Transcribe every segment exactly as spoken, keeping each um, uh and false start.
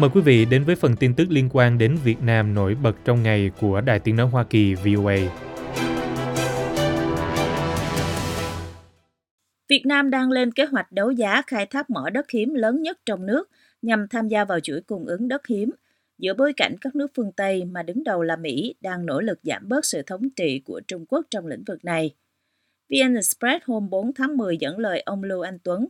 Mời quý vị đến với phần tin tức liên quan đến Việt Nam nổi bật trong ngày của Đài Tiếng Nói Hoa Kỳ vê o a. Việt Nam đang lên kế hoạch đấu giá khai thác mỏ đất hiếm lớn nhất trong nước nhằm tham gia vào chuỗi cung ứng đất hiếm, giữa bối cảnh các nước phương Tây mà đứng đầu là Mỹ đang nỗ lực giảm bớt sự thống trị của Trung Quốc trong lĩnh vực này. VnExpress hôm bốn tháng mười dẫn lời ông Lưu Anh Tuấn,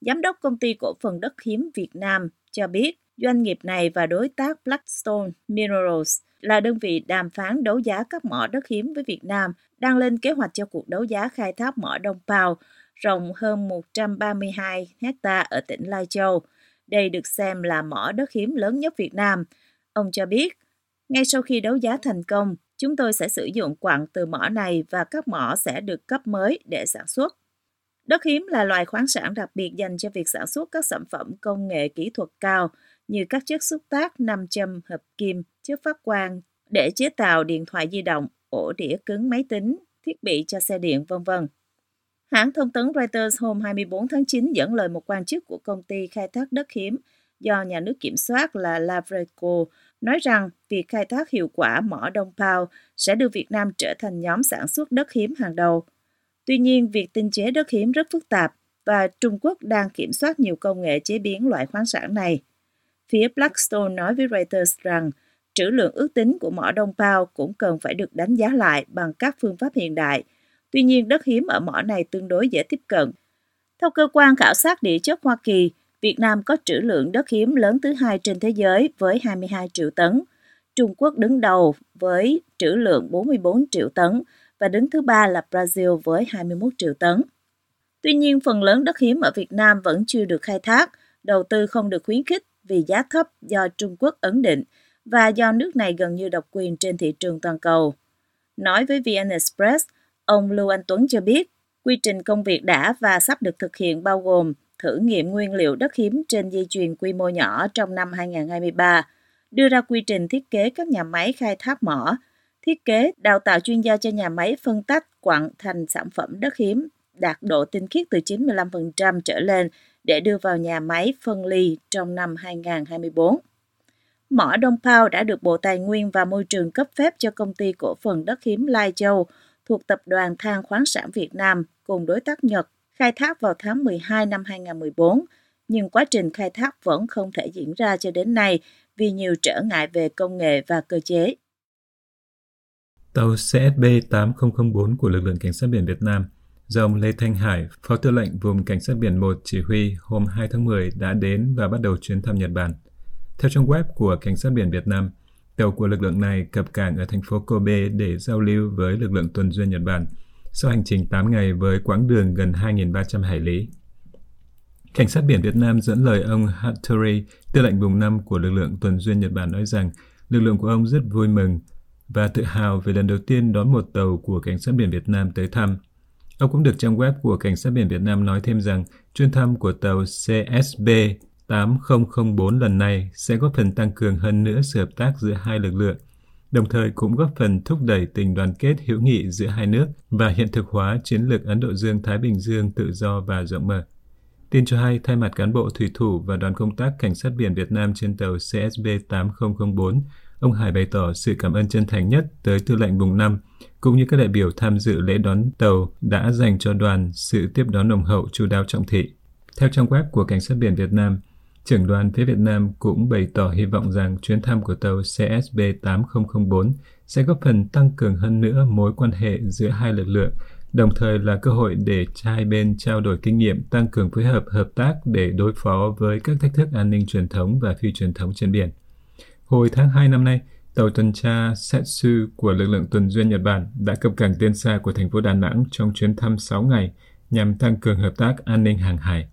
Giám đốc Công ty Cổ phần Đất hiếm Việt Nam, cho biết doanh nghiệp này và đối tác Blackstone Minerals là đơn vị đàm phán đấu giá các mỏ đất hiếm với Việt Nam, đang lên kế hoạch cho cuộc đấu giá khai thác mỏ Đông Pao, rộng hơn một trăm ba mươi hai héc ta ở tỉnh Lai Châu. Đây được xem là mỏ đất hiếm lớn nhất Việt Nam. Ông cho biết, ngay sau khi đấu giá thành công, chúng tôi sẽ sử dụng quặng từ mỏ này và các mỏ sẽ được cấp mới để sản xuất. Đất hiếm là loài khoáng sản đặc biệt dành cho việc sản xuất các sản phẩm công nghệ kỹ thuật cao như các chất xúc tác, nam châm, hợp kim, chất phát quang để chế tạo điện thoại di động, ổ đĩa cứng máy tính, thiết bị cho xe điện, vân vân. Hãng thông tấn Reuters hôm hai mươi bốn tháng chín dẫn lời một quan chức của công ty khai thác đất hiếm do nhà nước kiểm soát là Lavreco, nói rằng việc khai thác hiệu quả mỏ Đông Pao sẽ đưa Việt Nam trở thành nhóm sản xuất đất hiếm hàng đầu. Tuy nhiên, việc tinh chế đất hiếm rất phức tạp và Trung Quốc đang kiểm soát nhiều công nghệ chế biến loại khoáng sản này. Phía Blackstone nói với Reuters rằng trữ lượng ước tính của mỏ Đông Pao cũng cần phải được đánh giá lại bằng các phương pháp hiện đại. Tuy nhiên, đất hiếm ở mỏ này tương đối dễ tiếp cận. Theo cơ quan khảo sát địa chất Hoa Kỳ, Việt Nam có trữ lượng đất hiếm lớn thứ hai trên thế giới với hai mươi hai triệu tấn. Trung Quốc đứng đầu với trữ lượng bốn mươi bốn triệu tấn và đứng thứ ba là Brazil với hai mươi mốt triệu tấn. Tuy nhiên, phần lớn đất hiếm ở Việt Nam vẫn chưa được khai thác, đầu tư không được khuyến khích vì giá thấp do Trung Quốc ấn định và do nước này gần như độc quyền trên thị trường toàn cầu. Nói với VnExpress, ông Lưu Anh Tuấn cho biết, quy trình công việc đã và sắp được thực hiện bao gồm thử nghiệm nguyên liệu đất hiếm trên dây chuyền quy mô nhỏ trong năm hai không hai ba, đưa ra quy trình thiết kế các nhà máy khai thác mỏ, thiết kế đào tạo chuyên gia cho nhà máy phân tách quặng thành sản phẩm đất hiếm đạt độ tinh khiết từ chín mươi lăm phần trăm trở lên để đưa vào nhà máy phân ly trong năm hai không hai tư. Mỏ Đông Pao đã được Bộ Tài nguyên và Môi trường cấp phép cho Công ty Cổ phần Đất hiếm Lai Châu thuộc Tập đoàn Than khoáng sản Việt Nam cùng đối tác Nhật khai thác vào tháng mười hai năm hai không một bốn, nhưng quá trình khai thác vẫn không thể diễn ra cho đến nay vì nhiều trở ngại về công nghệ và cơ chế. Tàu C S B tám không không bốn của lực lượng Cảnh sát biển Việt Nam do ông Lê Thanh Hải, Phó tư lệnh vùng Cảnh sát biển một chỉ huy hôm hai tháng mười đã đến và bắt đầu chuyến thăm Nhật Bản. Theo trang web của Cảnh sát biển Việt Nam, tàu của lực lượng này cập cảng ở thành phố Kobe để giao lưu với lực lượng tuần duyên Nhật Bản sau hành trình tám ngày với quãng đường gần hai nghìn ba trăm hải lý. Cảnh sát biển Việt Nam dẫn lời ông Hattori, tư lệnh vùng năm của lực lượng tuần duyên Nhật Bản nói rằng lực lượng của ông rất vui mừng và tự hào về lần đầu tiên đón một tàu của Cảnh sát biển Việt Nam tới thăm. Ông cũng được trang web của Cảnh sát biển Việt Nam nói thêm rằng chuyến thăm của tàu C S B tám không không bốn lần này sẽ góp phần tăng cường hơn nữa sự hợp tác giữa hai lực lượng, đồng thời cũng góp phần thúc đẩy tình đoàn kết hữu nghị giữa hai nước và hiện thực hóa chiến lược Ấn Độ Dương-Thái Bình Dương tự do và rộng mở. Tin cho hay, thay mặt cán bộ thủy thủ và đoàn công tác Cảnh sát biển Việt Nam trên tàu C S B tám không không bốn, ông Hải bày tỏ sự cảm ơn chân thành nhất tới tư lệnh vùng năm, cũng như các đại biểu tham dự lễ đón tàu đã dành cho đoàn sự tiếp đón nồng hậu chu đáo trọng thị. Theo trang web của Cảnh sát biển Việt Nam, trưởng đoàn phía Việt Nam cũng bày tỏ hy vọng rằng chuyến thăm của tàu C S B tám không không bốn sẽ góp phần tăng cường hơn nữa mối quan hệ giữa hai lực lượng, đồng thời là cơ hội để hai bên trao đổi kinh nghiệm, tăng cường phối hợp hợp tác để đối phó với các thách thức an ninh truyền thống và phi truyền thống trên biển. Hồi tháng hai năm nay, tàu tuần tra Setsu của lực lượng tuần duyên Nhật Bản đã cập cảng Tiên Sa của thành phố Đà Nẵng trong chuyến thăm sáu ngày nhằm tăng cường hợp tác an ninh hàng hải.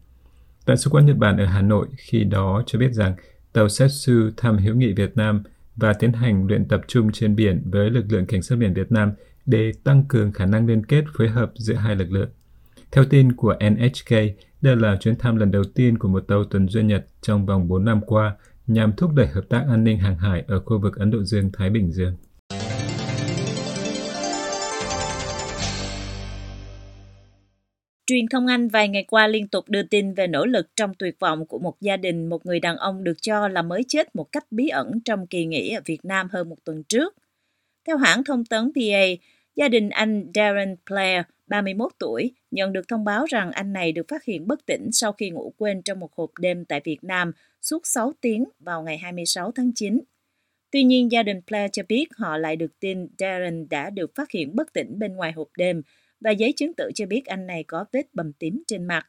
Đại sứ quán Nhật Bản ở Hà Nội khi đó cho biết rằng tàu Setsu thăm hữu nghị Việt Nam và tiến hành luyện tập trung trên biển với lực lượng Cảnh sát biển Việt Nam để tăng cường khả năng liên kết phối hợp giữa hai lực lượng. Theo tin của N H K, đây là chuyến thăm lần đầu tiên của một tàu tuần duyên Nhật trong vòng bốn năm qua, nhằm thúc đẩy hợp tác an ninh hàng hải ở khu vực Ấn Độ Dương-Thái Bình Dương. Truyền thông Anh vài ngày qua liên tục đưa tin về nỗ lực trong tuyệt vọng của một gia đình, một người đàn ông được cho là mới chết một cách bí ẩn trong kỳ nghỉ ở Việt Nam hơn một tuần trước. Theo hãng thông tấn pê a, gia đình anh Darren Plare, ba mươi mốt tuổi, nhận được thông báo rằng anh này được phát hiện bất tỉnh sau khi ngủ quên trong một hộp đêm tại Việt Nam suốt sáu tiếng vào ngày hai mươi sáu tháng chín. Tuy nhiên, gia đình Plare cho biết họ lại được tin Darren đã được phát hiện bất tỉnh bên ngoài hộp đêm và giấy chứng tự cho biết anh này có vết bầm tím trên mặt.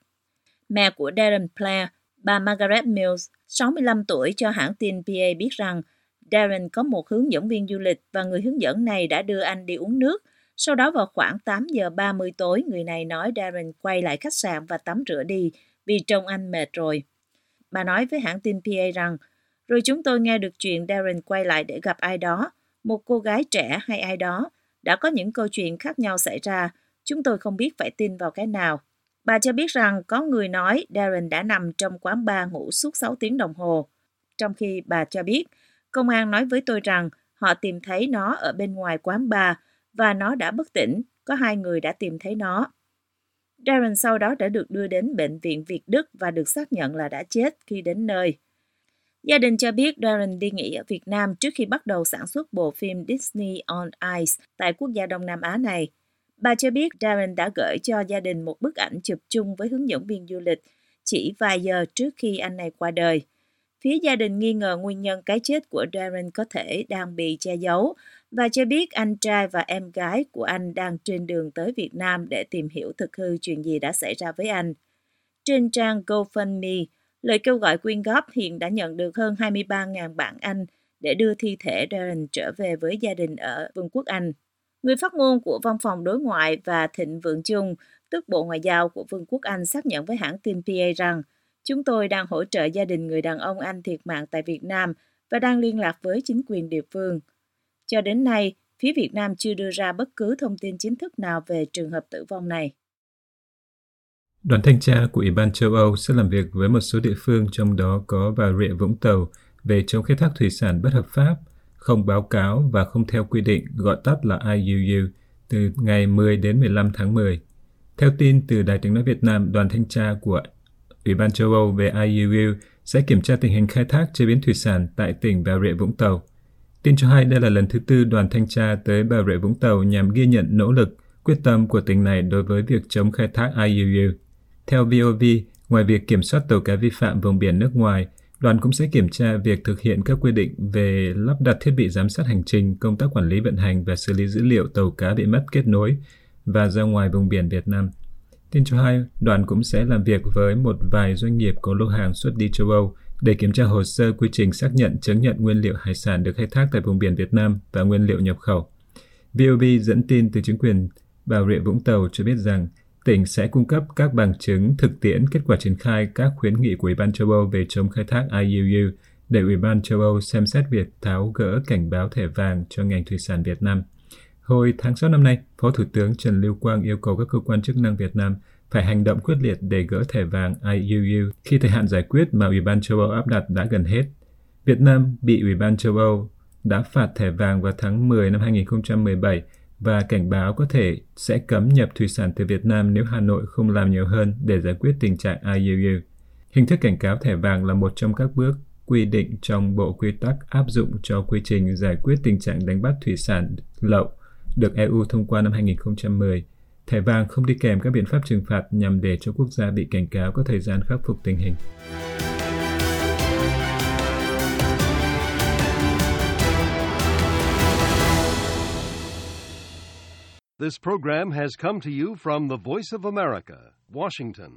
Mẹ của Darren Plare, bà Margaret Mills, sáu mươi lăm tuổi, cho hãng tin pê a biết rằng Darren có một hướng dẫn viên du lịch và người hướng dẫn này đã đưa anh đi uống nước. Sau đó vào khoảng tám giờ ba mươi tối, người này nói Darren quay lại khách sạn và tắm rửa đi vì trông anh mệt rồi. Bà nói với hãng tin pê a rằng, rồi chúng tôi nghe được chuyện Darren quay lại để gặp ai đó, một cô gái trẻ hay ai đó. Đã có những câu chuyện khác nhau xảy ra, chúng tôi không biết phải tin vào cái nào. Bà cho biết rằng có người nói Darren đã nằm trong quán bar ngủ suốt sáu tiếng đồng hồ. Trong khi bà cho biết, công an nói với tôi rằng họ tìm thấy nó ở bên ngoài quán bar và nó đã bất tỉnh, có hai người đã tìm thấy nó. Darren sau đó đã được đưa đến bệnh viện Việt Đức và được xác nhận là đã chết khi đến nơi. Gia đình cho biết Darren đi nghỉ ở Việt Nam trước khi bắt đầu sản xuất bộ phim Disney on Ice tại quốc gia Đông Nam Á này. Bà cho biết Darren đã gửi cho gia đình một bức ảnh chụp chung với hướng dẫn viên du lịch chỉ vài giờ trước khi anh này qua đời. Phía gia đình nghi ngờ nguyên nhân cái chết của Darren có thể đang bị che giấu và cho biết anh trai và em gái của anh đang trên đường tới Việt Nam để tìm hiểu thực hư chuyện gì đã xảy ra với anh. Trên trang GoFundMe, lời kêu gọi quyên góp hiện đã nhận được hơn hai mươi ba nghìn bảng Anh để đưa thi thể Darren trở về với gia đình ở Vương quốc Anh. Người phát ngôn của Văn phòng Đối ngoại và Thịnh vượng chung, tức Bộ Ngoại giao của Vương quốc Anh, xác nhận với hãng tin pê a rằng chúng tôi đang hỗ trợ gia đình người đàn ông Anh thiệt mạng tại Việt Nam và đang liên lạc với chính quyền địa phương. Cho đến nay, phía Việt Nam chưa đưa ra bất cứ thông tin chính thức nào về trường hợp tử vong này. Đoàn thanh tra của Ủy ban châu Âu sẽ làm việc với một số địa phương, trong đó có Bà Rịa Vũng Tàu, về chống khai thác thủy sản bất hợp pháp, không báo cáo và không theo quy định, gọi tắt là i u u, từ ngày mười đến mười lăm tháng mười. Theo tin từ Đài Tiếng nói Việt Nam, đoàn thanh tra của Ủy ban châu Âu về i u u sẽ kiểm tra tình hình khai thác chế biến thủy sản tại tỉnh Bà Rịa Vũng Tàu. Tin cho hay đây là lần thứ tư đoàn thanh tra tới Bà Rịa Vũng Tàu nhằm ghi nhận nỗ lực, quyết tâm của tỉnh này đối với việc chống khai thác i u u. Theo vê o a, ngoài việc kiểm soát tàu cá vi phạm vùng biển nước ngoài, đoàn cũng sẽ kiểm tra việc thực hiện các quy định về lắp đặt thiết bị giám sát hành trình, công tác quản lý vận hành và xử lý dữ liệu tàu cá bị mất kết nối và ra ngoài vùng biển Việt Nam. Tin cho hay, đoàn cũng sẽ làm việc với một vài doanh nghiệp có lô hàng xuất đi châu Âu để kiểm tra hồ sơ quy trình xác nhận chứng nhận nguyên liệu hải sản được khai thác tại vùng biển Việt Nam và nguyên liệu nhập khẩu. vê o a dẫn tin từ chính quyền Bà Rịa Vũng Tàu cho biết rằng tỉnh sẽ cung cấp các bằng chứng thực tiễn kết quả triển khai các khuyến nghị của Ủy ban châu Âu về chống khai thác i u u để Ủy ban châu Âu xem xét việc tháo gỡ cảnh báo thẻ vàng cho ngành thủy sản Việt Nam. Hồi tháng sáu năm nay, Phó Thủ tướng Trần Lưu Quang yêu cầu các cơ quan chức năng Việt Nam phải hành động quyết liệt để gỡ thẻ vàng i u u khi thời hạn giải quyết mà Ủy ban châu Âu áp đặt đã gần hết. Việt Nam bị Ủy ban châu Âu đã phạt thẻ vàng vào tháng mười năm hai không một bảy và cảnh báo có thể sẽ cấm nhập thủy sản từ Việt Nam nếu Hà Nội không làm nhiều hơn để giải quyết tình trạng i u u. Hình thức cảnh cáo thẻ vàng là một trong các bước quy định trong bộ quy tắc áp dụng cho quy trình giải quyết tình trạng đánh bắt thủy sản lậu được e u thông qua năm hai không một không. Thẻ vàng không đi kèm các biện pháp trừng phạt nhằm để cho quốc gia bị cảnh cáo có thời gian khắc phục tình hình. This program has come to you from the Voice of America, Washington.